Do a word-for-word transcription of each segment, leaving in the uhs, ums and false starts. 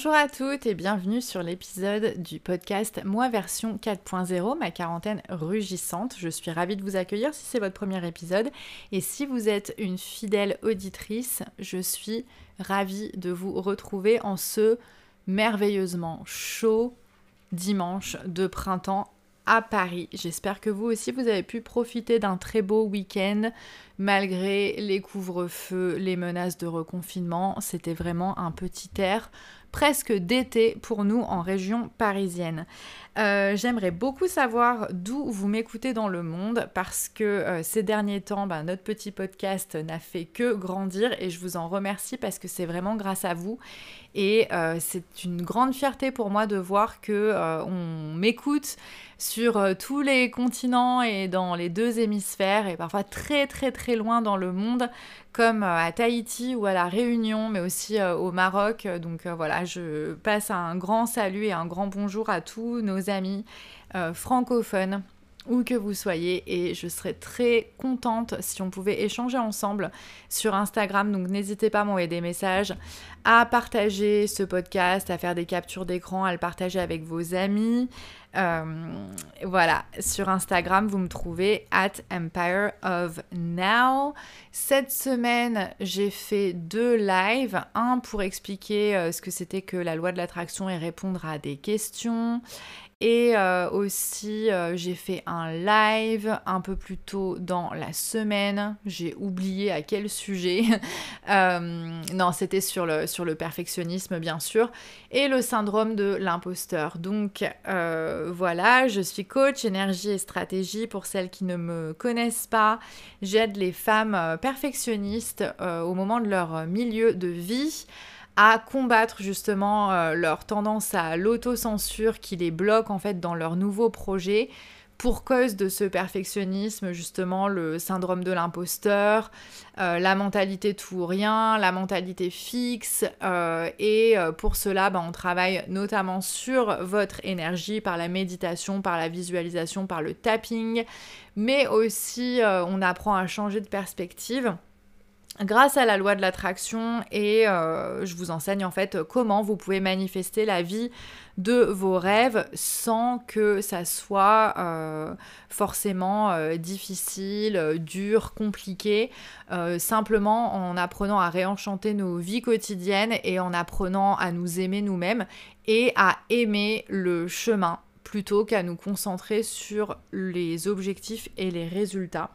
Bonjour à toutes et bienvenue sur l'épisode du podcast Moi version quatre point zéro, ma quarantaine rugissante. Je suis ravie de vous accueillir si c'est votre premier épisode et si vous êtes une fidèle auditrice, je suis ravie de vous retrouver en ce merveilleusement chaud dimanche de printemps à Paris. J'espère que vous aussi vous avez pu profiter d'un très beau week-end malgré les couvre-feux, les menaces de reconfinement. C'était vraiment un petit air presque d'été pour nous en région parisienne. Euh, j'aimerais beaucoup savoir d'où vous m'écoutez dans le monde parce que euh, ces derniers temps, bah, notre petit podcast n'a fait que grandir et je vous en remercie parce que c'est vraiment grâce à vous et euh, c'est une grande fierté pour moi de voir que euh, on m'écoute sur euh, tous les continents et dans les deux hémisphères et parfois très très très loin dans le monde comme euh, à Tahiti ou à la Réunion mais aussi euh, au Maroc. Donc euh, voilà, je passe un grand salut et un grand bonjour à tous nos amis euh, francophones, où que vous soyez, et je serais très contente si on pouvait échanger ensemble sur Instagram, donc n'hésitez pas à m'envoyer des messages, à partager ce podcast, à faire des captures d'écran, à le partager avec vos amis. Euh, voilà, sur Instagram vous me trouvez at empire of now. Cette semaine j'ai fait deux lives, un pour expliquer euh, ce que c'était que la loi de l'attraction et répondre à des questions, et euh, aussi euh, j'ai fait un live un peu plus tôt dans la semaine, j'ai oublié à quel sujet, euh, non c'était sur le, sur le perfectionnisme bien sûr, et le syndrome de l'imposteur. Donc euh, voilà, je suis coach énergie et stratégie pour celles qui ne me connaissent pas. J'aide les femmes perfectionnistes euh, au moment de leur milieu de vie à combattre justement euh, leur tendance à l'autocensure qui les bloque en fait dans leur nouveau projet pour cause de ce perfectionnisme, justement le syndrome de l'imposteur, euh, la mentalité tout ou rien, la mentalité fixe, euh, et pour cela bah, on travaille notamment sur votre énergie par la méditation, par la visualisation, par le tapping, mais aussi euh, on apprend à changer de perspective grâce à la loi de l'attraction et euh, je vous enseigne en fait comment vous pouvez manifester la vie de vos rêves sans que ça soit euh, forcément euh, difficile, dur, compliqué, euh, simplement en apprenant à réenchanter nos vies quotidiennes et en apprenant à nous aimer nous-mêmes et à aimer le chemin plutôt qu'à nous concentrer sur les objectifs et les résultats.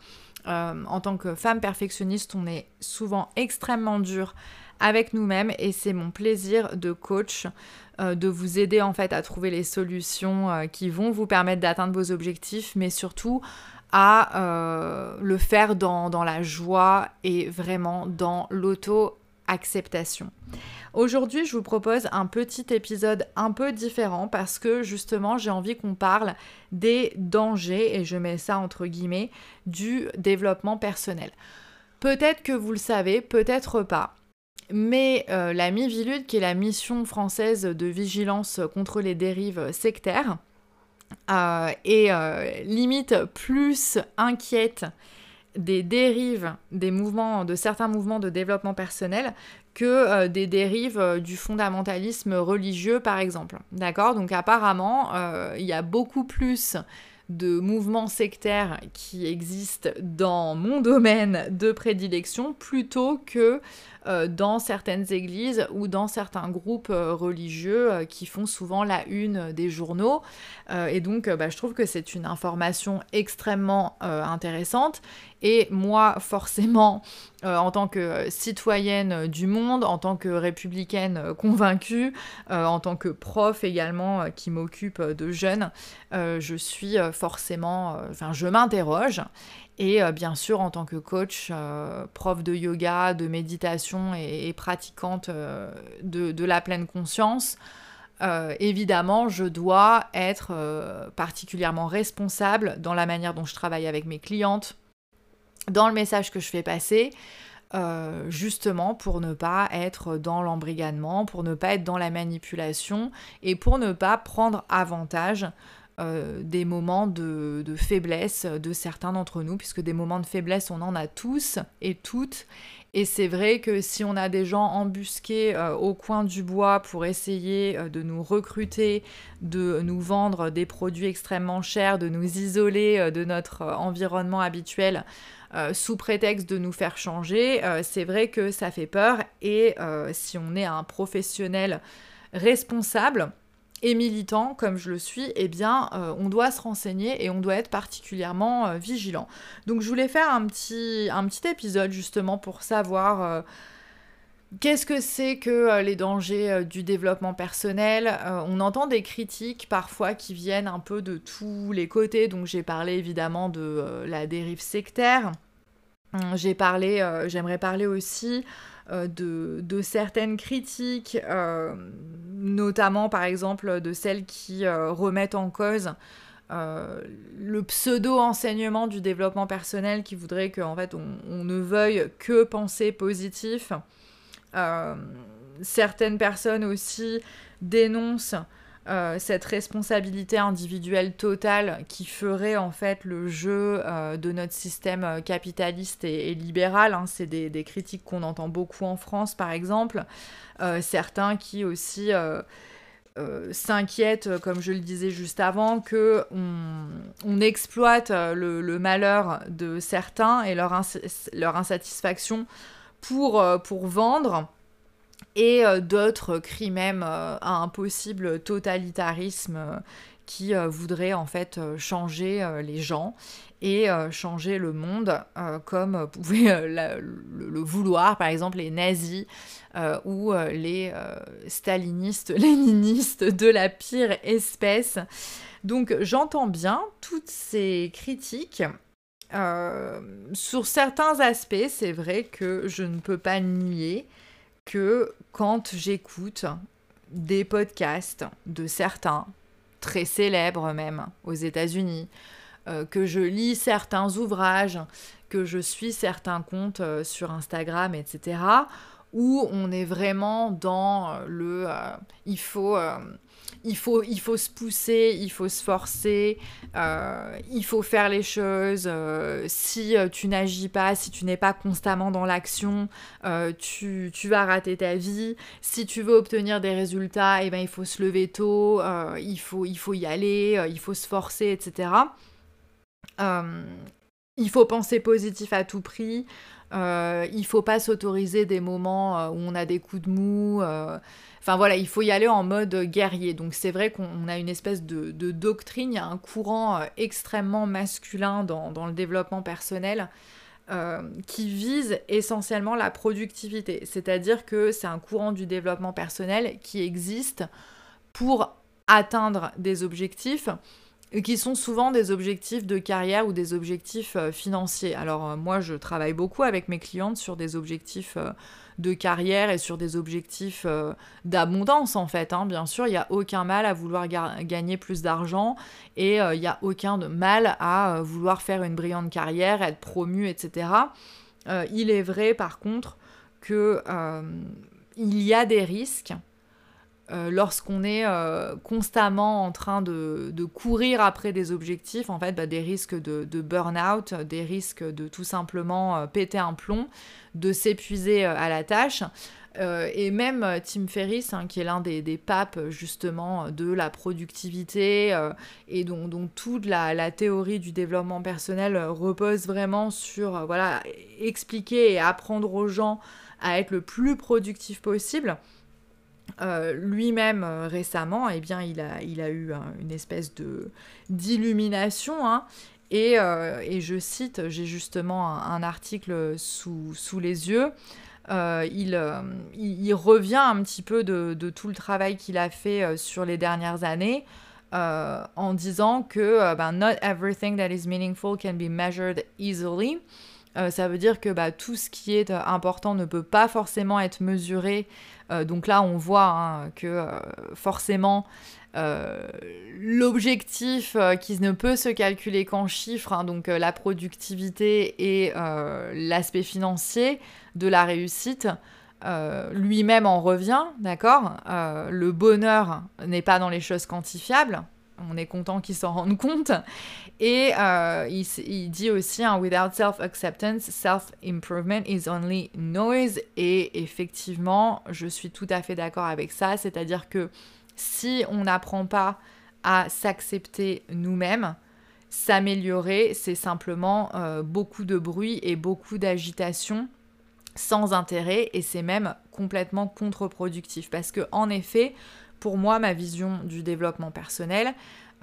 Euh, en tant que femme perfectionniste, on est souvent extrêmement dur avec nous-mêmes et c'est mon plaisir de coach euh, de vous aider en fait à trouver les solutions euh, qui vont vous permettre d'atteindre vos objectifs, mais surtout à euh, le faire dans, dans la joie et vraiment dans l'auto-acceptation. Aujourd'hui, je vous propose un petit épisode un peu différent parce que justement, j'ai envie qu'on parle des dangers, et je mets ça entre guillemets, du développement personnel. Peut-être que vous le savez, peut-être pas, mais euh, la Miviludes, qui est la mission française de vigilance contre les dérives sectaires, euh, est euh, limite plus inquiète des dérives des mouvements, de certains mouvements de développement personnel que euh, des dérives euh, du fondamentalisme religieux par exemple, d'accord ? Donc apparemment il euh, y a beaucoup plus de mouvements sectaires qui existent dans mon domaine de prédilection plutôt que euh, dans certaines églises ou dans certains groupes euh, religieux euh, qui font souvent la une des journaux. Euh, et donc euh, bah, je trouve que c'est une information extrêmement euh, intéressante. Et moi, forcément, euh, en tant que citoyenne du monde, en tant que républicaine convaincue, euh, en tant que prof également euh, qui m'occupe de jeunes, euh, je suis forcément... Enfin, euh, je m'interroge. Et euh, bien sûr, en tant que coach, euh, prof de yoga, de méditation et, et pratiquante euh, de, de la pleine conscience, Euh, évidemment, je dois être euh, particulièrement responsable dans la manière dont je travaille avec mes clientes, dans le message que je fais passer, euh, justement pour ne pas être dans l'embrigadement, pour ne pas être dans la manipulation et pour ne pas prendre avantage euh, des moments de, de faiblesse de certains d'entre nous, puisque des moments de faiblesse, on en a tous et toutes. Et c'est vrai que si on a des gens embusqués euh, au coin du bois pour essayer euh, de nous recruter, de nous vendre des produits extrêmement chers, de nous isoler euh, de notre euh, environnement habituel euh, sous prétexte de nous faire changer, euh, c'est vrai que ça fait peur. Et euh, si on est un professionnel responsable et militant, comme je le suis, eh bien, euh, on doit se renseigner et on doit être particulièrement euh, vigilant. Donc, je voulais faire un petit, un petit épisode, justement, pour savoir euh, qu'est-ce que c'est que euh, les dangers euh, du développement personnel. Euh, on entend des critiques, parfois, qui viennent un peu de tous les côtés. Donc, j'ai parlé, évidemment, de euh, la dérive sectaire. J'ai parlé, euh, j'aimerais parler aussi... De, de certaines critiques, euh, notamment par exemple de celles qui euh, remettent en cause euh, le pseudo-enseignement du développement personnel, qui voudrait qu'en fait on, on ne veuille que penser positif. Euh, certaines personnes aussi dénoncent euh, cette responsabilité individuelle totale qui ferait en fait le jeu euh, de notre système capitaliste et, et libéral, hein. C'est des, des critiques qu'on entend beaucoup en France, par exemple. Euh, certains qui aussi euh, euh, s'inquiètent, comme je le disais juste avant, que on, on exploite le, le malheur de certains et leur, ins- leur insatisfaction pour, euh, pour vendre. Et d'autres crient même à un possible totalitarisme qui voudrait en fait changer les gens et changer le monde, comme pouvaient le vouloir par exemple les nazis ou les stalinistes, léninistes de la pire espèce. Donc j'entends bien toutes ces critiques. Euh, sur certains aspects, c'est vrai que je ne peux pas nier que quand j'écoute des podcasts de certains, très célèbres même, aux États-Unis, euh, que je lis certains ouvrages, que je suis certains comptes euh, sur Instagram, et cetera, où on est vraiment dans le euh, il faut, euh, il faut, il faut se pousser, il faut se forcer, euh, il faut faire les choses, euh, si tu n'agis pas, si tu n'es pas constamment dans l'action, euh, tu, tu vas rater ta vie, si tu veux obtenir des résultats, eh ben, il faut se lever tôt, euh, il faut, il faut y aller, euh, il faut se forcer, et cetera. Euh, il faut penser positif à tout prix. Euh, il faut pas s'autoriser des moments où on a des coups de mou. Euh... Enfin voilà, il faut y aller en mode guerrier. Donc c'est vrai qu'on a une espèce de, de doctrine, il y a un courant euh, extrêmement masculin dans, dans le développement personnel euh, qui vise essentiellement la productivité. C'est-à-dire que c'est un courant du développement personnel qui existe pour atteindre des objectifs, qui sont souvent des objectifs de carrière ou des objectifs euh, financiers. Alors euh, moi, je travaille beaucoup avec mes clientes sur des objectifs euh, de carrière et sur des objectifs euh, d'abondance, en fait, hein. Bien sûr, il n'y a aucun mal à vouloir ga- gagner plus d'argent et il euh, n'y a aucun mal à euh, vouloir faire une brillante carrière, être promu, et cetera. Euh, il est vrai, par contre, que euh, il y a des risques Euh, lorsqu'on est euh, constamment en train de, de courir après des objectifs, en fait, bah, des risques de, de burn-out, des risques de tout simplement euh, péter un plomb, de s'épuiser euh, à la tâche. Euh, et même Tim Ferriss, hein, qui est l'un des, des papes, justement, de la productivité, euh, et donc, donc toute la, la théorie du développement personnel euh, repose vraiment sur, euh, voilà, expliquer et apprendre aux gens à être le plus productif possible. Euh, lui-même euh, récemment, eh bien, il a, il a eu hein, une espèce de, d'illumination, hein, et, euh, et je cite, j'ai justement un, un article sous, sous les yeux, euh, il, euh, il, il revient un petit peu de, de tout le travail qu'il a fait euh, sur les dernières années, euh, en disant que euh, bah, « Not everything that is meaningful can be measured easily ». Euh, ça veut dire que bah, tout ce qui est important ne peut pas forcément être mesuré. Euh, donc là, on voit hein, que euh, forcément, euh, l'objectif euh, qui ne peut se calculer qu'en chiffres, hein, donc euh, la productivité et euh, l'aspect financier de la réussite, euh, lui-même en revient, d'accord ? Euh, le bonheur n'est pas dans les choses quantifiables. on est content qu'ils s'en rendent compte. Et euh, il, il dit aussi, hein, « Without self-acceptance, self-improvement is only noise ». Et effectivement, je suis tout à fait d'accord avec ça, c'est-à-dire que si on n'apprend pas à s'accepter nous-mêmes, s'améliorer, c'est simplement euh, beaucoup de bruit et beaucoup d'agitation sans intérêt, et c'est même complètement contre-productif, parce que en effet, pour moi, ma vision du développement personnel,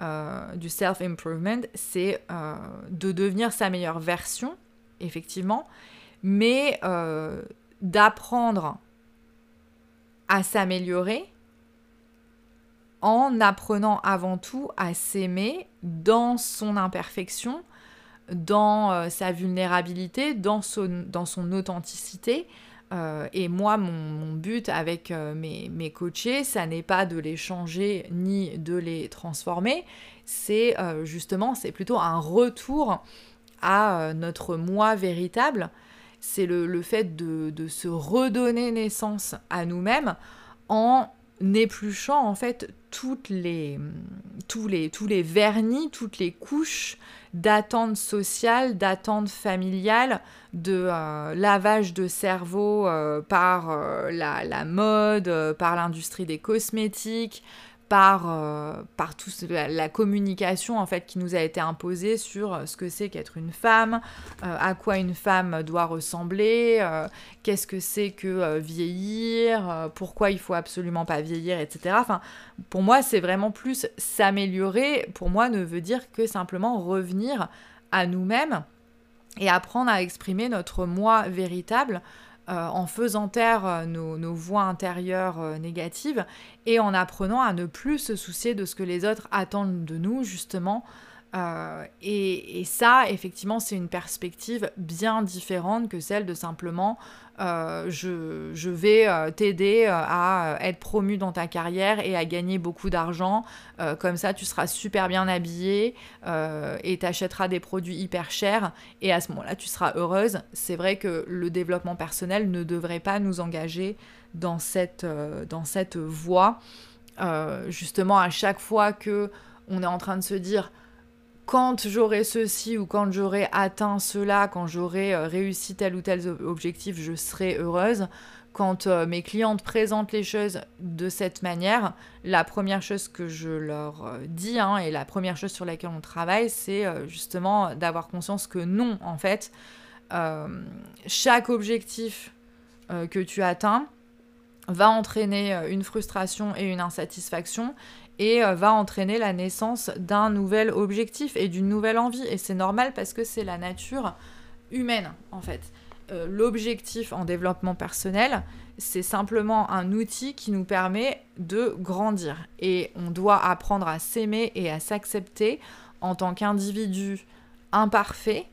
euh, du self-improvement, c'est euh, de devenir sa meilleure version, effectivement, mais euh, d'apprendre à s'améliorer en apprenant avant tout à s'aimer dans son imperfection, dans euh, sa vulnérabilité, dans son, dans son authenticité. Euh, et moi, mon, mon but avec euh, mes, mes coachés, ça n'est pas de les changer ni de les transformer, c'est euh, justement, c'est plutôt un retour à euh, notre moi véritable. C'est le, le fait de, de se redonner naissance à nous-mêmes en épluchant en fait toutes les, tous, les, tous les vernis, toutes les couches d'attentes sociales, d'attentes familiales, de euh, lavage de cerveau euh, par euh, la, la mode, euh, par l'industrie des cosmétiques, par, euh, par tout ce, la, la communication en fait qui nous a été imposée sur ce que c'est qu'être une femme, euh, à quoi une femme doit ressembler, euh, qu'est-ce que c'est que euh, vieillir, euh, pourquoi il faut absolument pas vieillir, et cetera. Enfin, pour moi, c'est vraiment plus s'améliorer. Pour moi, ne veut dire que simplement revenir à nous-mêmes et apprendre à exprimer notre moi véritable, Euh, en faisant taire euh, nos, nos voix intérieures euh, négatives et en apprenant à ne plus se soucier de ce que les autres attendent de nous, justement. Euh, et, et ça, effectivement, c'est une perspective bien différente que celle de simplement euh, je, je vais euh, t'aider euh, à être promu dans ta carrière et à gagner beaucoup d'argent. Euh, comme ça, tu seras super bien habillée euh, et t'achèteras des produits hyper chers. Et à ce moment-là, tu seras heureuse. C'est vrai que le développement personnel ne devrait pas nous engager dans cette, euh, dans cette voie. Euh, justement, à chaque fois que on est en train de se dire quand j'aurai ceci ou quand j'aurai atteint cela, quand j'aurai réussi tel ou tel objectif, je serai heureuse. Quand euh, mes clientes présentent les choses de cette manière, la première chose que je leur euh, dis, hein, et la première chose sur laquelle on travaille, c'est euh, justement d'avoir conscience que non, en fait, euh, chaque objectif euh, que tu atteins va entraîner une frustration et une insatisfaction, et va entraîner la naissance d'un nouvel objectif et d'une nouvelle envie. Et c'est normal parce que c'est la nature humaine, en fait. Euh, l'objectif en développement personnel, c'est simplement un outil qui nous permet de grandir. Et on doit apprendre à s'aimer et à s'accepter en tant qu'individu imparfait,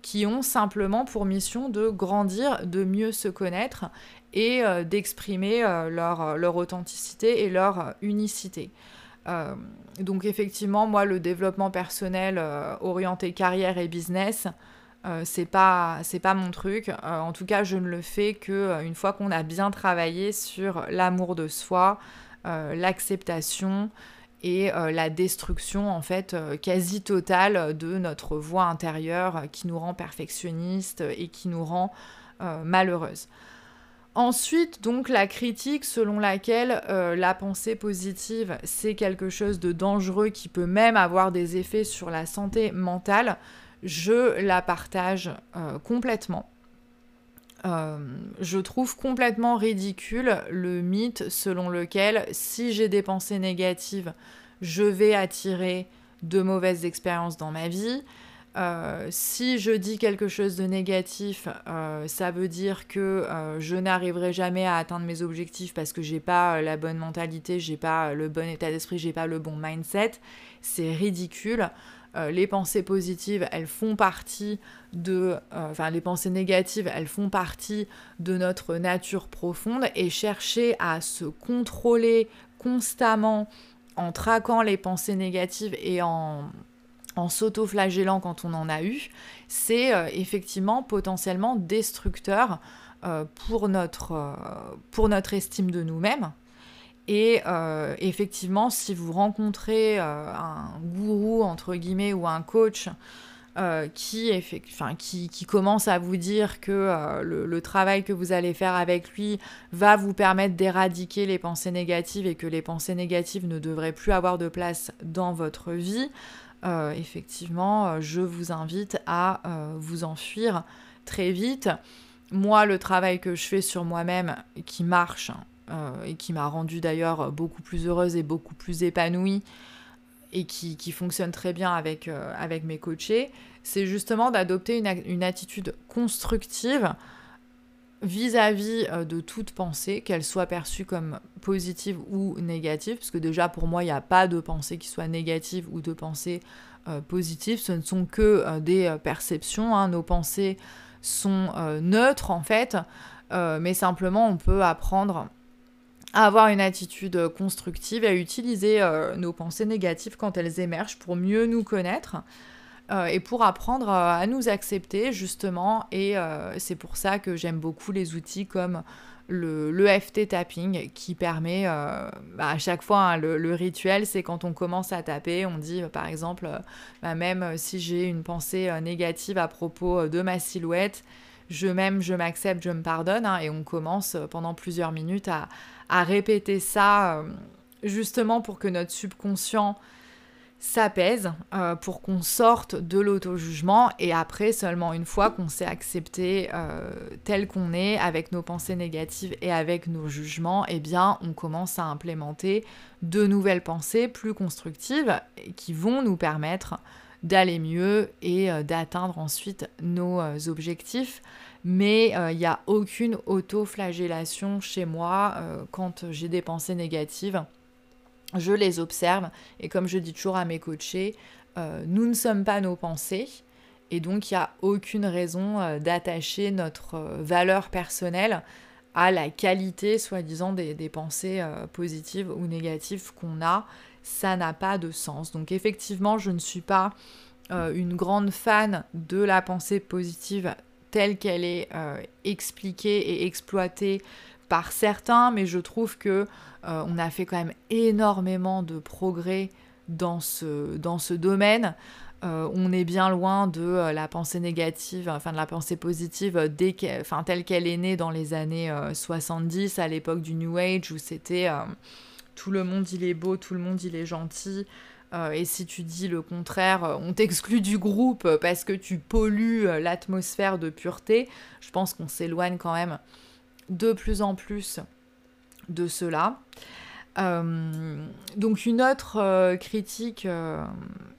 qui ont simplement pour mission de grandir, de mieux se connaître et euh, d'exprimer euh, leur, leur authenticité et leur euh, unicité. Euh, donc effectivement, moi, le développement personnel euh, orienté carrière et business, euh, c'est pas, c'est pas mon truc. Euh, en tout cas, je ne le fais qu'une fois qu'on a bien travaillé sur l'amour de soi, euh, l'acceptation et euh, la destruction, en fait, euh, quasi totale de notre voix intérieure euh, qui nous rend perfectionniste et qui nous rend euh, malheureuse. Ensuite, donc, la critique selon laquelle euh, la pensée positive, c'est quelque chose de dangereux qui peut même avoir des effets sur la santé mentale, je la partage euh, complètement. Euh, je trouve complètement ridicule le mythe selon lequel si j'ai des pensées négatives, je vais attirer de mauvaises expériences dans ma vie. Euh, si je dis quelque chose de négatif, euh, ça veut dire que euh, je n'arriverai jamais à atteindre mes objectifs parce que j'ai pas la bonne mentalité, j'ai pas le bon état d'esprit, j'ai pas le bon mindset. C'est ridicule. Euh, les pensées positives, elles font partie de... Euh, enfin, les pensées négatives, elles font partie de notre nature profonde, et chercher à se contrôler constamment en traquant les pensées négatives et en... en s'auto-flagellant quand on en a eu, c'est euh, effectivement potentiellement destructeur euh, pour notre, euh, pour notre estime de nous-mêmes. Et euh, effectivement, si vous rencontrez euh, un gourou, entre guillemets, ou un coach euh, qui, effect... enfin, qui, qui commence à vous dire que euh, le, le travail que vous allez faire avec lui va vous permettre d'éradiquer les pensées négatives et que les pensées négatives ne devraient plus avoir de place dans votre vie, euh, effectivement, je vous invite à euh, vous enfuir très vite. Moi, le travail que je fais sur moi-même, qui marche... Euh, et qui m'a rendue d'ailleurs beaucoup plus heureuse et beaucoup plus épanouie et qui, qui fonctionne très bien avec, euh, avec mes coachés, c'est justement d'adopter une, une attitude constructive vis-à-vis de toute pensée, qu'elle soit perçue comme positive ou négative, parce que déjà pour moi il n'y a pas de pensée qui soit négative ou de pensée euh, positive, ce ne sont que euh, des perceptions, hein. Nos pensées sont euh, neutres en fait, euh, mais simplement on peut apprendre à avoir une attitude constructive, à utiliser euh, nos pensées négatives quand elles émergent pour mieux nous connaître euh, et pour apprendre euh, à nous accepter justement. Et euh, c'est pour ça que j'aime beaucoup les outils comme le E F T tapping qui permet, euh, bah, à chaque fois, hein, le, le rituel, c'est quand on commence à taper, on dit par exemple, euh, bah, même si j'ai une pensée euh, négative à propos euh, de ma silhouette, je m'aime, je m'accepte, je me pardonne, hein, et on commence pendant plusieurs minutes à, à répéter ça, euh, justement pour que notre subconscient s'apaise, euh, pour qu'on sorte de l'auto-jugement, et après seulement une fois qu'on s'est accepté euh, tel qu'on est, avec nos pensées négatives et avec nos jugements, eh bien on commence à implémenter de nouvelles pensées plus constructives qui vont nous permettre d'aller mieux et euh, d'atteindre ensuite nos euh, objectifs. Mais il euh, n'y a aucune auto-flagellation chez moi. Euh, quand j'ai des pensées négatives, je les observe. Et comme je dis toujours à mes coachés, euh, nous ne sommes pas nos pensées. Et donc, il n'y a aucune raison euh, d'attacher notre euh, valeur personnelle à la qualité, soi-disant, des, des pensées euh, positives ou négatives qu'on a. Ça n'a pas de sens. Donc effectivement, je ne suis pas euh, une grande fan de la pensée positive telle qu'elle est euh, expliquée et exploitée par certains, mais je trouve que euh, on a fait quand même énormément de progrès dans ce, dans ce domaine. Euh, on est bien loin de euh, la pensée négative, enfin de la pensée positive euh, dès qu'elle, enfin, telle qu'elle est née dans les années euh, soixante-dix, à l'époque du New Age, où c'était... Euh, tout le monde il est beau, tout le monde il est gentil, euh, et si tu dis le contraire, on t'exclut du groupe parce que tu pollues l'atmosphère de pureté. Je pense qu'on s'éloigne quand même de plus en plus de cela. Euh, donc une autre euh, critique, euh,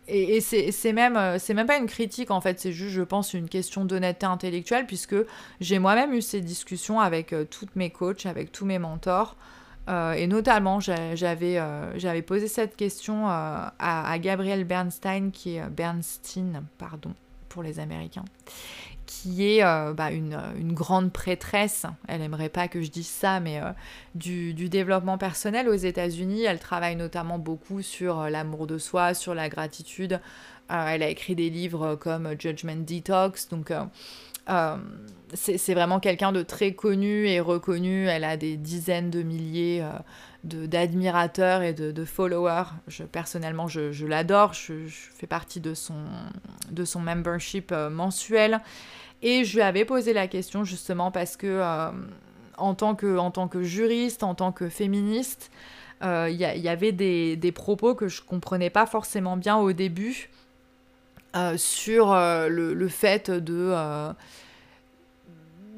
et, et c'est, c'est, même, c'est même pas une critique en fait, c'est juste, je pense, une question d'honnêteté intellectuelle, puisque j'ai moi-même eu ces discussions avec euh, toutes mes coachs, avec tous mes mentors. Euh, et notamment, j'avais, euh, j'avais posé cette question euh, à, à Gabrielle Bernstein, qui est Bernstein, pardon, pour les Américains, qui est euh, bah, une, une grande prêtresse. Elle aimerait pas que je dise ça, mais euh, du, du développement personnel aux États-Unis. Elle travaille notamment beaucoup sur l'amour de soi, sur la gratitude. Euh, elle a écrit des livres comme Judgment Detox, donc... Euh, Euh, c'est, c'est vraiment quelqu'un de très connu et reconnu. Elle a des dizaines de milliers euh, de, d'admirateurs et de, de followers. Je, personnellement, je, je l'adore. Je, je fais partie de son, de son membership euh, mensuel. Et je lui avais posé la question justement parce que, euh, en tant que, en tant que juriste, en tant que féministe, il euh, y, y avait des, des propos que je comprenais pas forcément bien au début. Euh, sur euh, le, le fait de, euh,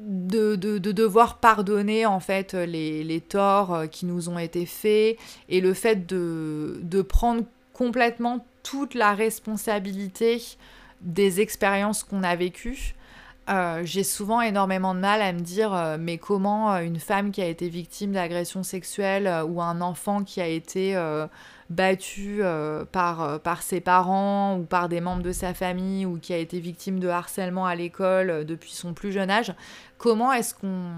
de, de, de devoir pardonner en fait les, les torts qui nous ont été faits, et le fait de, de prendre complètement toute la responsabilité des expériences qu'on a vécues. Euh, j'ai souvent énormément de mal à me dire euh, mais comment une femme qui a été victime d'agression sexuelle euh, ou un enfant qui a été euh, battu euh, par, euh, par ses parents ou par des membres de sa famille, ou qui a été victime de harcèlement à l'école euh, depuis son plus jeune âge, comment est-ce qu'on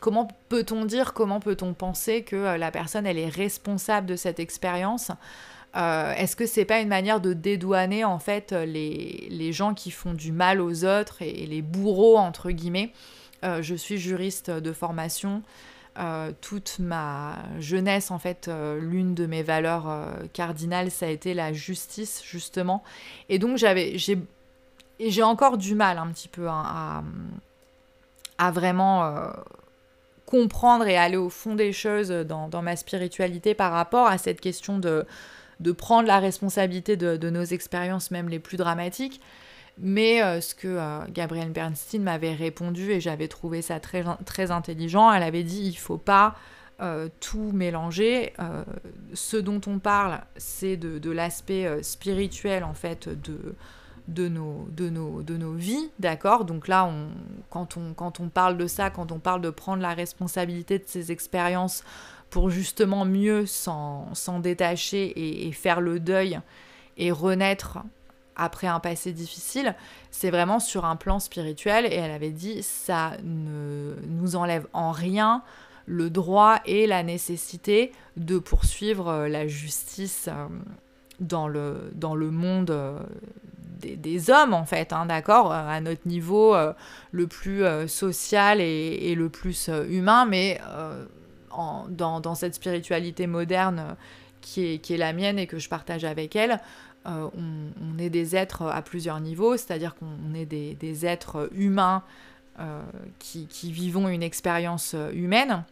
comment peut-on dire, comment peut-on penser que euh, la personne elle est responsable de cette expérience? Euh, est-ce que c'est pas une manière de dédouaner en fait les, les gens qui font du mal aux autres et, et les bourreaux entre guillemets? euh, Je suis juriste de formation, euh, toute ma jeunesse, en fait, euh, l'une de mes valeurs euh, cardinales, ça a été la justice, justement. Et donc, j'avais, j'ai, et j'ai encore du mal un petit peu hein, à, à vraiment euh, comprendre et aller au fond des choses dans, dans ma spiritualité par rapport à cette question de, de prendre la responsabilité de, de nos expériences, même les plus dramatiques. Mais euh, ce que euh, Gabrielle Bernstein m'avait répondu, et j'avais trouvé ça très, très intelligent, elle avait dit il ne faut pas euh, tout mélanger. Euh, ce dont on parle, c'est de, de l'aspect euh, spirituel, en fait, de, de, nos, de, nos, de nos vies, d'accord ? Donc là, on, quand, on, quand on parle de ça, quand on parle de prendre la responsabilité de ces expériences pour justement mieux s'en, s'en détacher et, et faire le deuil et renaître après un passé difficile, c'est vraiment sur un plan spirituel. Et elle avait dit, ça ne nous enlève en rien le droit et la nécessité de poursuivre la justice dans le, dans le monde des, des hommes, en fait, hein, d'accord, à notre niveau le plus social et, et le plus humain, mais euh, en, dans, dans cette spiritualité moderne qui est, qui est la mienne et que je partage avec elle, Euh, on, on est des êtres à plusieurs niveaux, c'est-à-dire qu'on est des, des êtres humains euh, qui, qui vivons une expérience humaine,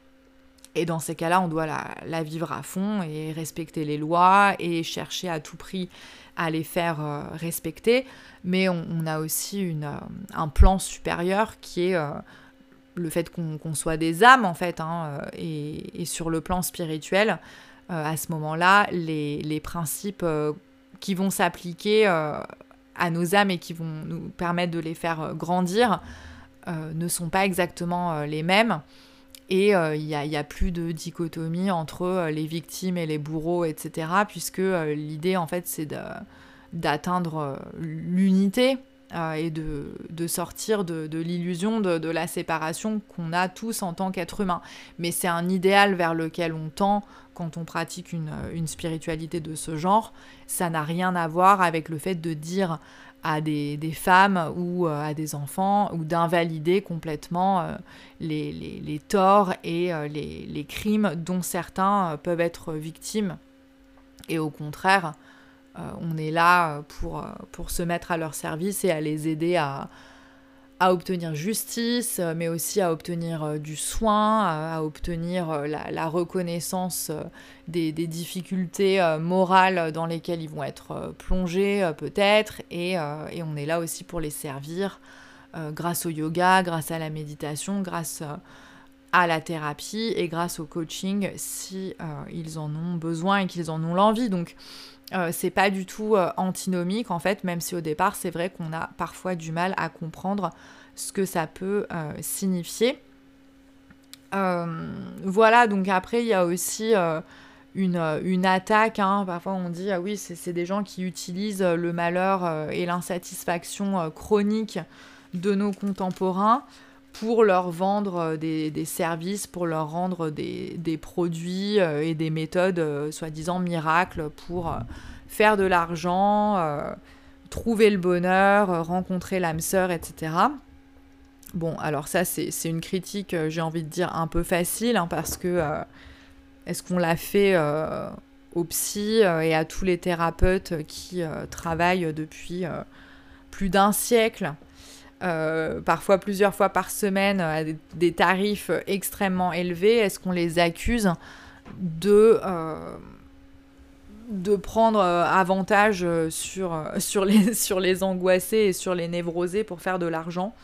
et dans ces cas-là, on doit la, la vivre à fond et respecter les lois et chercher à tout prix à les faire euh, respecter. Mais on, on a aussi une, euh, un plan supérieur qui est euh, le fait qu'on, qu'on soit des âmes, en fait, hein, et, et sur le plan spirituel, euh, à ce moment-là, les, les principes euh, qui vont s'appliquer euh, à nos âmes et qui vont nous permettre de les faire grandir, euh, ne sont pas exactement euh, les mêmes. Et il euh, n'y a, y a plus de dichotomie entre euh, les victimes et les bourreaux, et cetera, puisque euh, l'idée, en fait, c'est de, d'atteindre euh, l'unité euh, et de, de sortir de, de l'illusion de, de la séparation qu'on a tous en tant qu'êtres humains. Mais c'est un idéal vers lequel on tend quand on pratique une, une spiritualité de ce genre. Ça n'a rien à voir avec le fait de dire à des, des femmes ou à des enfants ou d'invalider complètement les, les, les torts et les, les crimes dont certains peuvent être victimes. Et au contraire, on est là pour, pour se mettre à leur service et à les aider à... à obtenir justice, mais aussi à obtenir du soin, à obtenir la, la reconnaissance des, des difficultés morales dans lesquelles ils vont être plongés, peut-être, et, et on est là aussi pour les servir grâce au yoga, grâce à la méditation, grâce à la thérapie et grâce au coaching si euh, ils en ont besoin et qu'ils en ont l'envie. Donc Euh, c'est pas du tout euh, antinomique, en fait, même si au départ c'est vrai qu'on a parfois du mal à comprendre ce que ça peut euh, signifier. Euh, voilà, donc après il y a aussi euh, une, une attaque, hein. Parfois on dit ah oui, c'est, c'est des gens qui utilisent le malheur euh, et l'insatisfaction euh, chronique de nos contemporains pour leur vendre des, des services, pour leur rendre des, des produits et des méthodes euh, soi-disant miracles pour euh, faire de l'argent, euh, trouver le bonheur, rencontrer l'âme sœur, et cetera. Bon, alors ça, c'est, c'est une critique, j'ai envie de dire, un peu facile, hein, parce que euh, est-ce qu'on l'a fait euh, aux psys et à tous les thérapeutes qui euh, travaillent depuis euh, plus d'un siècle ? Euh, parfois plusieurs fois par semaine à des, des tarifs extrêmement élevés, est-ce qu'on les accuse de, euh, de prendre avantage sur, sur, les, sur les angoissés et sur les névrosés pour faire de l'argent ?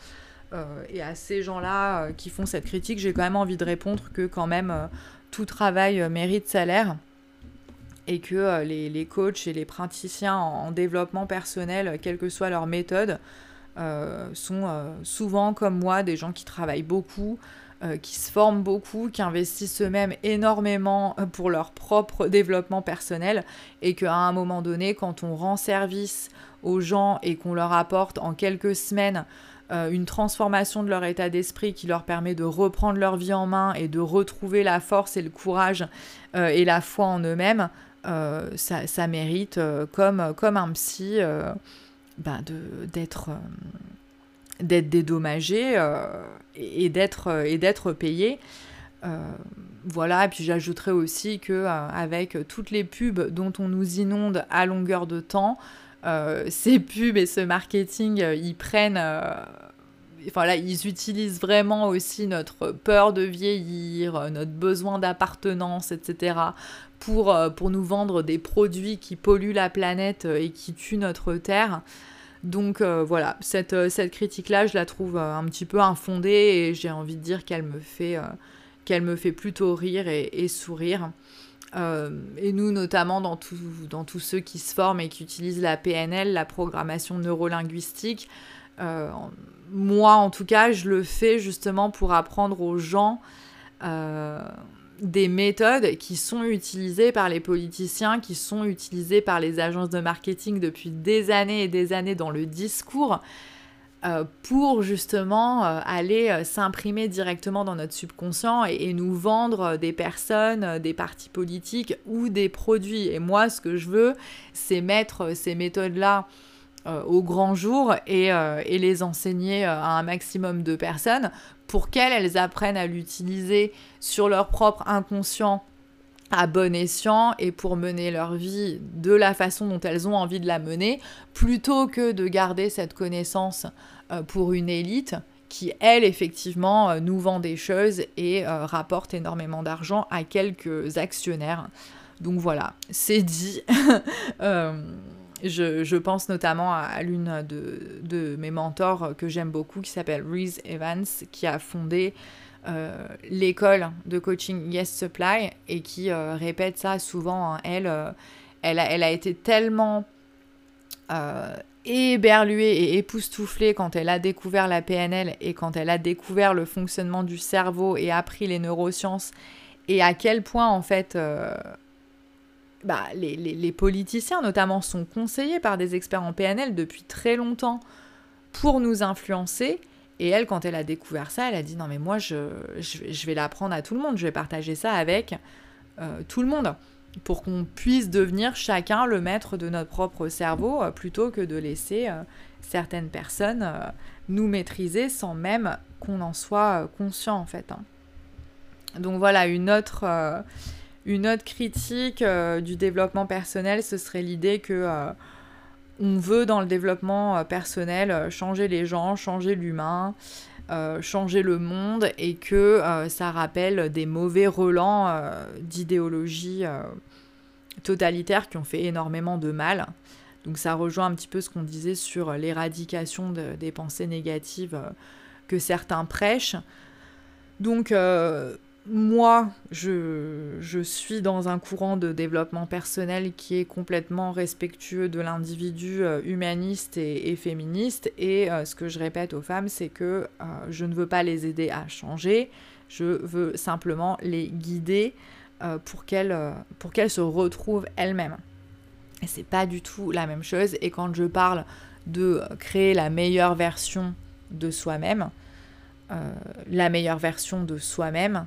euh, Et à ces gens-là euh, qui font cette critique, j'ai quand même envie de répondre que quand même euh, tout travail euh, mérite salaire et que euh, les, les coachs et les praticiens en, en développement personnel, quelle que soit leur méthode, Euh, sont euh, souvent, comme moi, des gens qui travaillent beaucoup, euh, qui se forment beaucoup, qui investissent eux-mêmes énormément pour leur propre développement personnel, et qu'à un moment donné, quand on rend service aux gens et qu'on leur apporte en quelques semaines euh, une transformation de leur état d'esprit qui leur permet de reprendre leur vie en main et de retrouver la force et le courage euh, et la foi en eux-mêmes, euh, ça, ça mérite, euh, comme, comme un psy... Euh, Ben de, d'être, euh, d'être dédommagé euh, et, et, d'être, euh, et d'être payé. Euh, voilà, et puis j'ajouterai aussi que euh, avec toutes les pubs dont on nous inonde à longueur de temps, euh, ces pubs et ce marketing, euh, ils prennent... Euh, Enfin, là, ils utilisent vraiment aussi notre peur de vieillir, notre besoin d'appartenance, et cetera pour, pour nous vendre des produits qui polluent la planète et qui tuent notre terre. Donc euh, voilà, cette, cette critique-là, je la trouve un petit peu infondée et j'ai envie de dire qu'elle me fait, euh, qu'elle me fait plutôt rire et, et sourire. Euh, et nous, notamment, dans, tout, dans tous ceux qui se forment et qui utilisent la P N L, la programmation neurolinguistique, Euh, moi en tout cas je le fais justement pour apprendre aux gens euh, des méthodes qui sont utilisées par les politiciens, qui sont utilisées par les agences de marketing depuis des années et des années dans le discours euh, pour justement euh, aller s'imprimer directement dans notre subconscient et, et nous vendre des personnes, des partis politiques ou des produits. Et moi ce que je veux, c'est mettre ces méthodes-là au grand jour et, euh, et les enseigner à un maximum de personnes pour qu'elles elles apprennent à l'utiliser sur leur propre inconscient à bon escient et pour mener leur vie de la façon dont elles ont envie de la mener, plutôt que de garder cette connaissance euh, pour une élite qui, elle, effectivement, nous vend des choses et euh, rapporte énormément d'argent à quelques actionnaires. Donc voilà, c'est dit. euh... Je, je pense notamment à l'une de, de mes mentors que j'aime beaucoup, qui s'appelle Reese Evans, qui a fondé euh, l'école de coaching Yes Supply et qui euh, répète ça souvent. Hein. Elle, euh, elle, a, elle a été tellement euh, éberluée et époustouflée quand elle a découvert la P N L et quand elle a découvert le fonctionnement du cerveau et appris les neurosciences, et à quel point, en fait... Euh, Bah, les, les, les politiciens notamment sont conseillés par des experts en P N L depuis très longtemps pour nous influencer. Et elle, quand elle a découvert ça, elle a dit non mais moi je, je, je vais l'apprendre à tout le monde, je vais partager ça avec euh, tout le monde pour qu'on puisse devenir chacun le maître de notre propre cerveau euh, plutôt que de laisser euh, certaines personnes euh, nous maîtriser sans même qu'on en soit euh, conscient en fait. Hein. Donc voilà, une autre... Euh, Une autre critique euh, du développement personnel, ce serait l'idée que euh, on veut dans le développement euh, personnel changer les gens, changer l'humain, euh, changer le monde, et que euh, ça rappelle des mauvais relents euh, d'idéologies euh, totalitaires qui ont fait énormément de mal. Donc ça rejoint un petit peu ce qu'on disait sur l'éradication de, des pensées négatives euh, que certains prêchent. Donc... Euh, Moi, je, je suis dans un courant de développement personnel qui est complètement respectueux de l'individu, euh, humaniste et, et féministe. Et euh, ce que je répète aux femmes, c'est que euh, je ne veux pas les aider à changer. Je veux simplement les guider euh, pour qu'elles, euh, pour qu'elles se retrouvent elles-mêmes. Et c'est pas du tout la même chose. Et quand je parle de créer la meilleure version de soi-même, euh, la meilleure version de soi-même,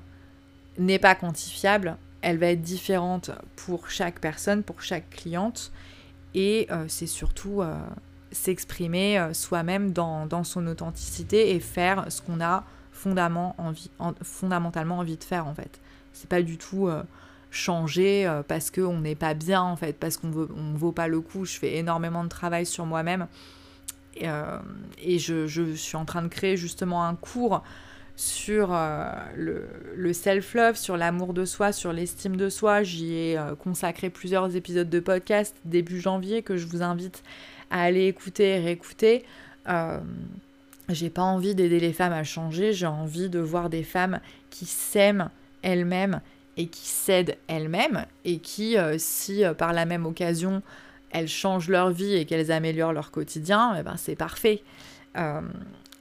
n'est pas quantifiable, elle va être différente pour chaque personne, pour chaque cliente, et euh, c'est surtout euh, s'exprimer euh, soi-même dans, dans son authenticité et faire ce qu'on a fondamentalement envie, en, fondamentalement envie de faire en fait. C'est pas du tout euh, changer euh, parce qu'on n'est pas bien en fait, parce qu'on ne vaut pas le coup. Je fais énormément de travail sur moi-même et, euh, et je, je suis en train de créer justement un cours sur euh, le, le self-love, sur l'amour de soi, sur l'estime de soi. J'y ai euh, consacré plusieurs épisodes de podcast début janvier que je vous invite à aller écouter et réécouter. Euh, j'ai pas envie d'aider les femmes à changer, j'ai envie de voir des femmes qui s'aiment elles-mêmes et qui s'aident elles-mêmes et qui, euh, si euh, par la même occasion, elles changent leur vie et qu'elles améliorent leur quotidien, eh ben, c'est parfait. Euh,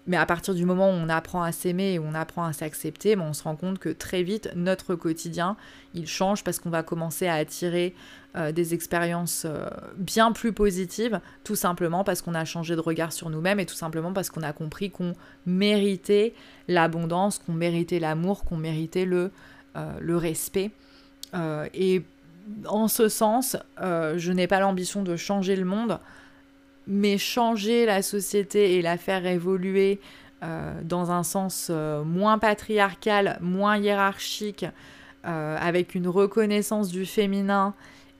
Mais à partir du moment où on apprend à s'aimer et où on apprend à s'accepter, ben on se rend compte que très vite, notre quotidien, il change parce qu'on va commencer à attirer euh, des expériences euh, bien plus positives, tout simplement parce qu'on a changé de regard sur nous-mêmes et tout simplement parce qu'on a compris qu'on méritait l'abondance, qu'on méritait l'amour, qu'on méritait le, euh, le respect. Euh, et en ce sens, euh, je n'ai pas l'ambition de changer le monde, mais changer la société et la faire évoluer euh, dans un sens euh, moins patriarcal, moins hiérarchique, euh, avec une reconnaissance du féminin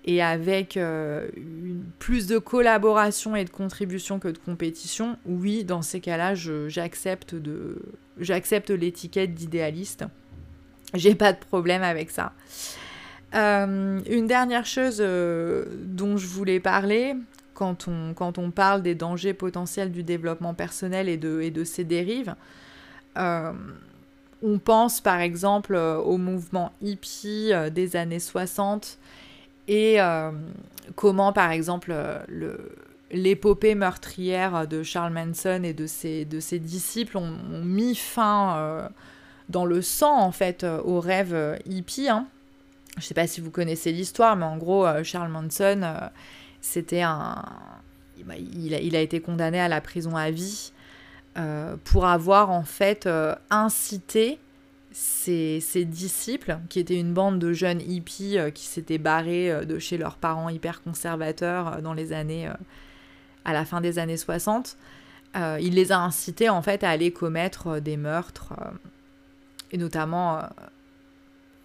et avec euh, une, plus de collaboration et de contribution que de compétition, oui, dans ces cas-là, je, j'accepte, de, j'accepte l'étiquette d'idéaliste. J'ai pas de problème avec ça. Euh, une dernière chose euh, dont je voulais parler, quand on, quand on parle des dangers potentiels du développement personnel et de, et de ses dérives, euh, on pense par exemple euh, au mouvement hippie euh, des années soixante et euh, comment par exemple euh, le, l'épopée meurtrière de Charles Manson et de ses, de ses disciples ont, ont mis fin euh, dans le sang en fait euh, au rêve euh, hippie, hein. Je ne sais pas si vous connaissez l'histoire, mais en gros, Charles Manson, c'était un... Il a, il a été condamné à la prison à vie euh, pour avoir, en fait, euh, incité ses, ses disciples, qui étaient une bande de jeunes hippies euh, qui s'étaient barrés euh, de chez leurs parents hyper conservateurs euh, dans les années... Euh, à la fin des années soixante. Euh, il les a incités, en fait, à aller commettre des meurtres, euh, et notamment... Euh,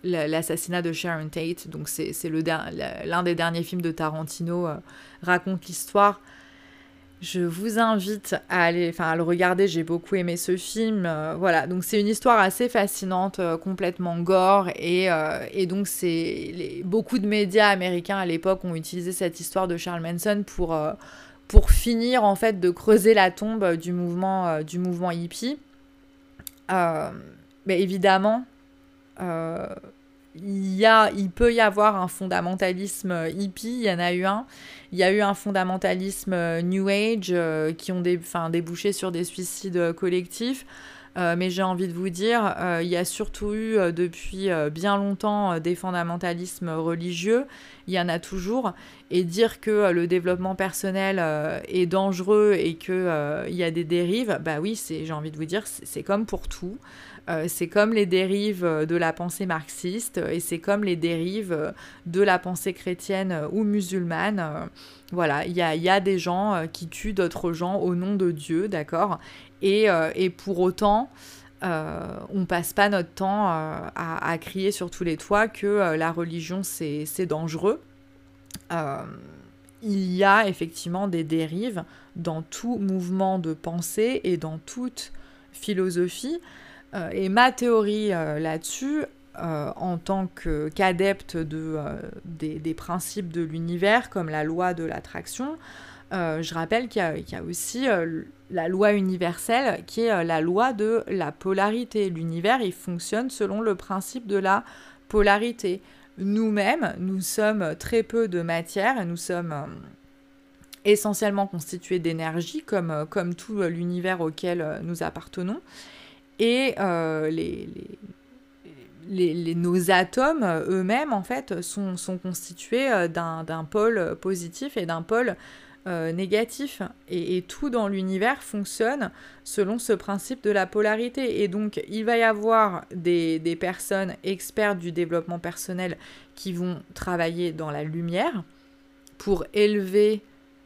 l'assassinat de Sharon Tate, donc c'est, c'est le, l'un des derniers films de Tarantino, euh, raconte l'histoire. Je vous invite à aller, enfin à le regarder, j'ai beaucoup aimé ce film. Euh, voilà, donc c'est une histoire assez fascinante, euh, complètement gore, et, euh, et donc c'est les, beaucoup de médias américains à l'époque ont utilisé cette histoire de Charles Manson pour, euh, pour finir en fait de creuser la tombe du mouvement, euh, du mouvement hippie. Euh, mais évidemment... Euh, il, y a, il peut y avoir un fondamentalisme hippie, il y en a eu un. Il y a eu un fondamentalisme New Age euh, qui ont dé, enfin, débouché sur des suicides collectifs. Euh, mais j'ai envie de vous dire, euh, il y a surtout eu euh, depuis euh, bien longtemps euh, des fondamentalismes religieux. Il y en a toujours. Et dire que euh, le développement personnel euh, est dangereux et qu'il euh, y a des dérives, bah oui, c'est, j'ai envie de vous dire, c'est, c'est comme pour tout. Euh, c'est comme les dérives de la pensée marxiste et c'est comme les dérives de la pensée chrétienne ou musulmane. Euh, voilà, il y a, y a des gens qui tuent d'autres gens au nom de Dieu, d'accord ? Et, euh, et pour autant, euh, on passe pas notre temps euh, à, à crier sur tous les toits que euh, la religion, c'est, c'est dangereux. Euh, il y a effectivement des dérives dans tout mouvement de pensée et dans toute philosophie. Et ma théorie euh, là-dessus, euh, en tant que, qu'adepte de, euh, des, des principes de l'univers, comme la loi de l'attraction, euh, je rappelle qu'il y a, qu'il y a aussi euh, la loi universelle, qui est euh, la loi de la polarité. L'univers, il fonctionne selon le principe de la polarité. Nous-mêmes, nous sommes très peu de matière, et nous sommes euh, essentiellement constitués d'énergie, comme, euh, comme tout euh, l'univers auquel euh, nous appartenons. Et euh, les, les, les, les, nos atomes eux-mêmes, en fait, sont, sont constitués d'un, d'un pôle positif et d'un pôle euh, négatif. Et, et tout dans l'univers fonctionne selon ce principe de la polarité. Et donc, il va y avoir des, des personnes expertes du développement personnel qui vont travailler dans la lumière pour élever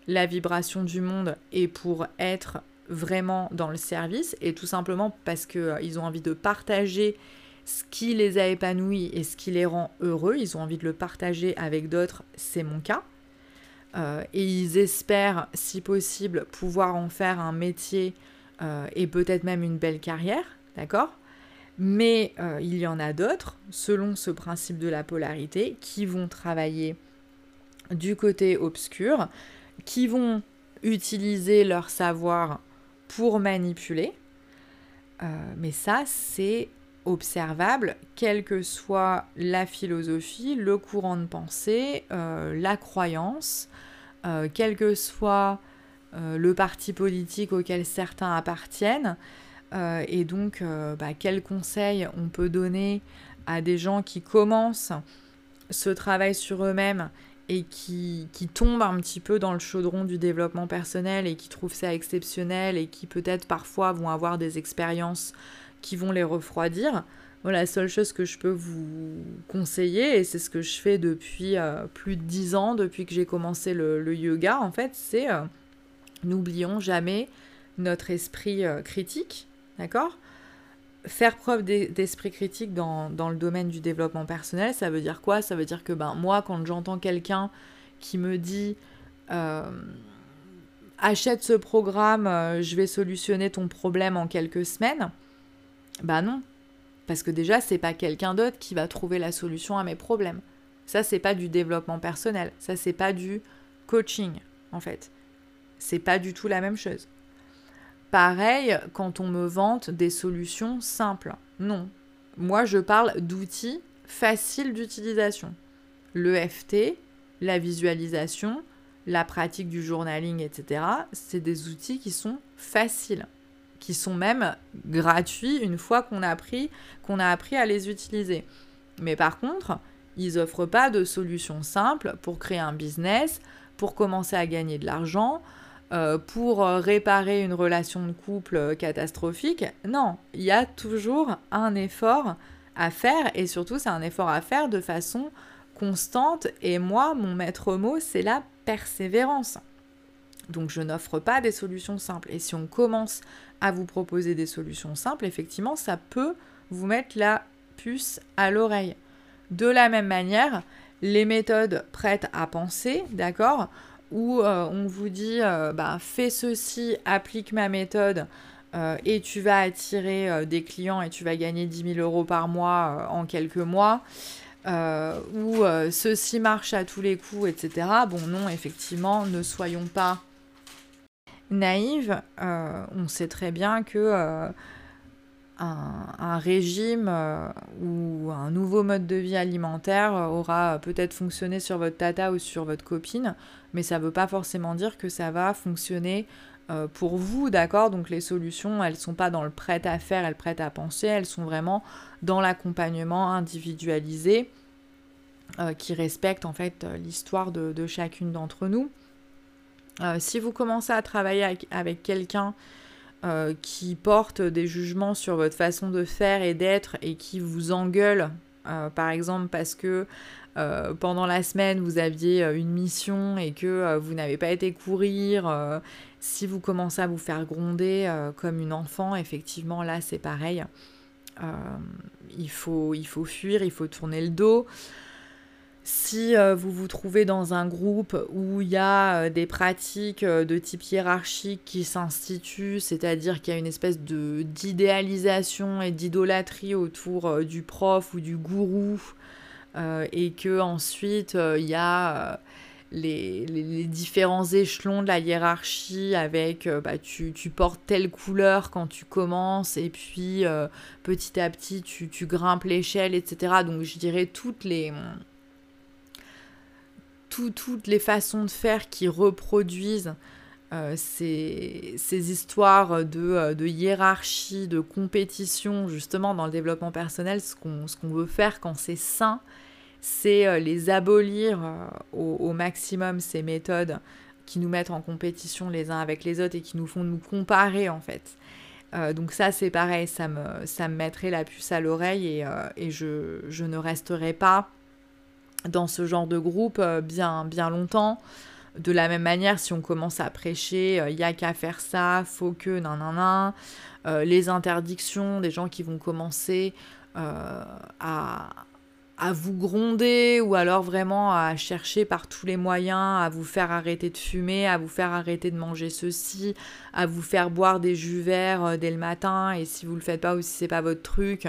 la vibration du monde et pour être... vraiment dans le service, et tout simplement parce qu'ils euh, ont envie de partager ce qui les a épanouis et ce qui les rend heureux. Ils ont envie de le partager avec d'autres, c'est mon cas. Euh, et ils espèrent, si possible, pouvoir en faire un métier euh, et peut-être même une belle carrière, d'accord ? Mais euh, il y en a d'autres, selon ce principe de la polarité, qui vont travailler du côté obscur, qui vont utiliser leur savoir pour manipuler, euh, mais ça c'est observable, quelle que soit la philosophie, le courant de pensée, euh, la croyance, euh, quel que soit euh, le parti politique auquel certains appartiennent, euh, et donc euh, bah, quel conseil on peut donner à des gens qui commencent ce travail sur eux-mêmes et qui, qui tombent un petit peu dans le chaudron du développement personnel et qui trouvent ça exceptionnel et qui peut-être parfois vont avoir des expériences qui vont les refroidir. Bon, la seule chose que je peux vous conseiller, et c'est ce que je fais depuis euh, plus de dix ans, depuis que j'ai commencé le, le yoga, en fait, c'est euh, n'oublions jamais notre esprit euh, critique, D'accord ? Faire preuve d'esprit critique dans, dans le domaine du développement personnel, ça veut dire quoi ? Ça veut dire que ben, moi, quand j'entends quelqu'un qui me dit euh, « achète ce programme, euh, je vais solutionner ton problème en quelques semaines », ben non, parce que déjà, c'est pas quelqu'un d'autre qui va trouver la solution à mes problèmes. Ça, c'est pas du développement personnel, ça, c'est pas du coaching, en fait. C'est pas du tout la même chose. Pareil, quand on me vante des solutions simples. Non. Moi, je parle d'outils faciles d'utilisation. L'E F T, la visualisation, la pratique du journaling, et cetera. C'est des outils qui sont faciles, qui sont même gratuits une fois qu'on a appris, qu'on a appris à les utiliser. Mais par contre, ils n'offrent pas de solutions simples pour créer un business, pour commencer à gagner de l'argent, Euh, pour réparer une relation de couple catastrophique. Non, il y a toujours un effort à faire et surtout c'est un effort à faire de façon constante et moi, mon maître mot, c'est la persévérance. Donc je n'offre pas des solutions simples et si on commence à vous proposer des solutions simples, effectivement, ça peut vous mettre la puce à l'oreille. De la même manière, les méthodes prêtes à penser, d'accord ? Où euh, on vous dit euh, bah, fais ceci, applique ma méthode euh, et tu vas attirer euh, des clients et tu vas gagner dix mille euros par mois euh, en quelques mois, euh, ou euh, ceci marche à tous les coups, et cetera. Bon non, effectivement, ne soyons pas naïves, euh, on sait très bien que euh, un, un régime euh, ou un nouveau mode de vie alimentaire aura peut-être fonctionné sur votre tata ou sur votre copine, mais ça ne veut pas forcément dire que ça va fonctionner euh, pour vous, d'accord ? Donc les solutions, elles ne sont pas dans le prêt-à-faire, elles prêtent à penser, elles sont vraiment dans l'accompagnement individualisé euh, qui respecte en fait l'histoire de, de chacune d'entre nous. Euh, si vous commencez à travailler avec, avec quelqu'un euh, qui porte des jugements sur votre façon de faire et d'être et qui vous engueule, euh, par exemple parce que Euh, pendant la semaine, vous aviez euh, une mission et que euh, vous n'avez pas été courir. Euh, si vous commencez à vous faire gronder euh, comme une enfant, effectivement, là, c'est pareil. Euh, il faut, il faut fuir, il faut tourner le dos. Si euh, vous vous trouvez dans un groupe où il y a euh, des pratiques euh, de type hiérarchique qui s'instituent, c'est-à-dire qu'il y a une espèce de, d'idéalisation et d'idolâtrie autour euh, du prof ou du gourou, Euh, et que ensuite il euh, y a euh, les, les, les différents échelons de la hiérarchie avec euh, bah, tu, tu portes telle couleur quand tu commences et puis euh, petit à petit tu, tu grimpes l'échelle, et cetera. Donc je dirais toutes les, tout, toutes les façons de faire qui reproduisent euh, ces, ces histoires de, de hiérarchie, de compétition, justement dans le développement personnel, ce qu'on, ce qu'on veut faire quand c'est sain, c'est les abolir au, au maximum, ces méthodes qui nous mettent en compétition les uns avec les autres et qui nous font nous comparer en fait. Euh, donc ça c'est pareil, ça me, ça me mettrait la puce à l'oreille et, euh, et je, je ne resterai pas dans ce genre de groupe bien, bien longtemps. De la même manière, si on commence à prêcher, il euh, n'y a qu'à faire ça, faut que, nan nan nan, euh, les interdictions, des gens qui vont commencer euh, à... à vous gronder ou alors vraiment à chercher par tous les moyens à vous faire arrêter de fumer, à vous faire arrêter de manger ceci, à vous faire boire des jus verts dès le matin et si vous le faites pas ou si c'est pas votre truc,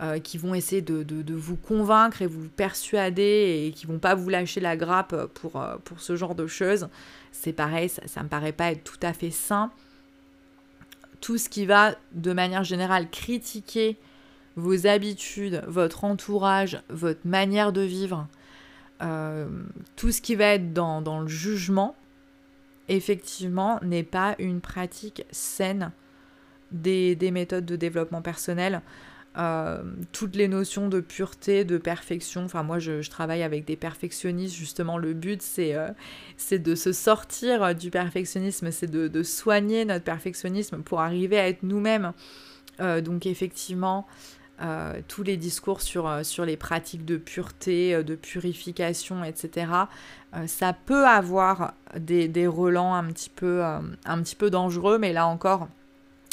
euh, qui vont essayer de, de, de vous convaincre et vous persuader et qui vont pas vous lâcher la grappe pour, pour ce genre de choses. C'est pareil, ça, ça me paraît pas être tout à fait sain. Tout ce qui va de manière générale critiquer vos habitudes, votre entourage, votre manière de vivre, euh, tout ce qui va être dans, dans le jugement, effectivement, n'est pas une pratique saine des, des méthodes de développement personnel. Euh, toutes les notions de pureté, de perfection, enfin moi je, je travaille avec des perfectionnistes, justement le but c'est, euh, c'est de se sortir du perfectionnisme, c'est de, de soigner notre perfectionnisme pour arriver à être nous-mêmes. Euh, donc effectivement, Euh, tous les discours sur, sur les pratiques de pureté, de purification, et cetera, euh, ça peut avoir des, des relents un petit peu, euh, un petit peu dangereux, mais là encore,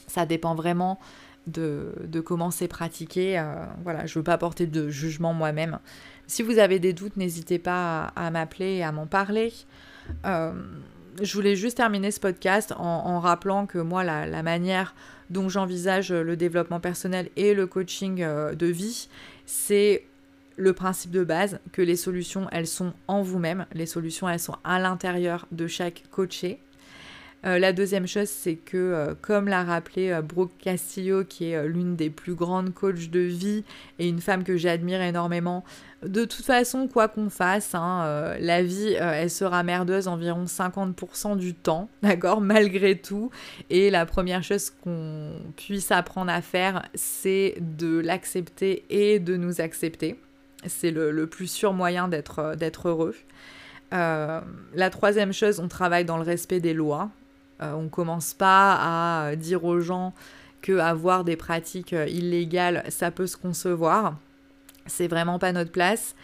ça dépend vraiment de, de comment c'est pratiqué. Euh, voilà, je ne veux pas porter de jugement moi-même. Si vous avez des doutes, n'hésitez pas à, à m'appeler et à m'en parler. Euh, je voulais juste terminer ce podcast en, en rappelant que moi, la, la manière dont j'envisage le développement personnel et le coaching de vie, c'est le principe de base que les solutions, elles sont en vous-même. Les solutions, elles sont à l'intérieur de chaque coaché. Euh, la deuxième chose, c'est que, euh, comme l'a rappelé euh, Brooke Castillo, qui est euh, l'une des plus grandes coachs de vie et une femme que j'admire énormément, de toute façon, quoi qu'on fasse, hein, euh, la vie, euh, elle sera merdeuse environ cinquante pour cent du temps, d'accord, malgré tout. Et la première chose qu'on puisse apprendre à faire, c'est de l'accepter et de nous accepter. C'est le, le plus sûr moyen d'être, euh, d'être heureux. Euh, la troisième chose, on travaille dans le respect des lois. Euh, on commence pas à dire aux gens qu'avoir des pratiques illégales, ça peut se concevoir. C'est vraiment pas notre place.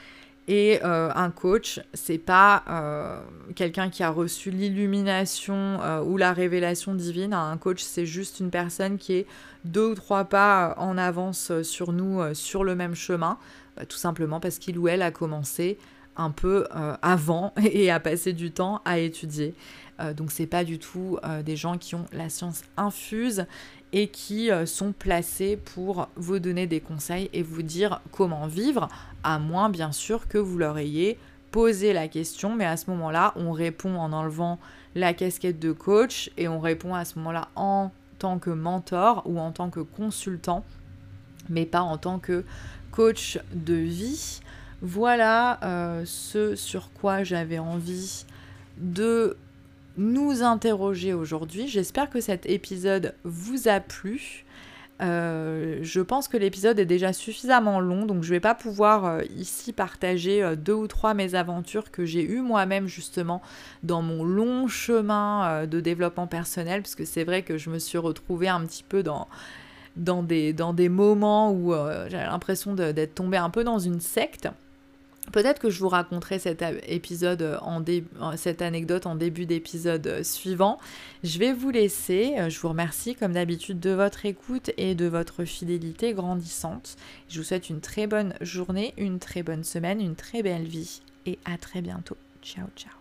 Et euh, un coach, c'est pas euh, quelqu'un qui a reçu l'illumination euh, ou la révélation divine. Un coach, c'est juste une personne qui est deux ou trois pas en avance sur nous, euh, sur le même chemin. Bah, tout simplement parce qu'il ou elle a commencé un peu euh, avant et à passer du temps à étudier. Euh, donc c'est pas du tout euh, des gens qui ont la science infuse et qui euh, sont placés pour vous donner des conseils et vous dire comment vivre, à moins bien sûr que vous leur ayez posé la question. Mais à ce moment-là, on répond en enlevant la casquette de coach et on répond à ce moment-là en tant que mentor ou en tant que consultant, mais pas en tant que coach de vie. Voilà euh, ce sur quoi j'avais envie de nous interroger aujourd'hui. J'espère que cet épisode vous a plu. Euh, je pense que l'épisode est déjà suffisamment long, donc je vais pas pouvoir euh, ici partager euh, deux ou trois mésaventures que j'ai eues moi-même justement dans mon long chemin euh, de développement personnel, parce que c'est vrai que je me suis retrouvée un petit peu dans... Dans des, dans des moments où euh, j'avais l'impression de, d'être tombée un peu dans une secte. Peut-être que je vous raconterai cet épisode en dé... cette anecdote en début d'épisode suivant. Je vais vous laisser. Je vous remercie comme d'habitude de votre écoute et de votre fidélité grandissante. Je vous souhaite une très bonne journée, une très bonne semaine, une très belle vie et à très bientôt. Ciao, ciao.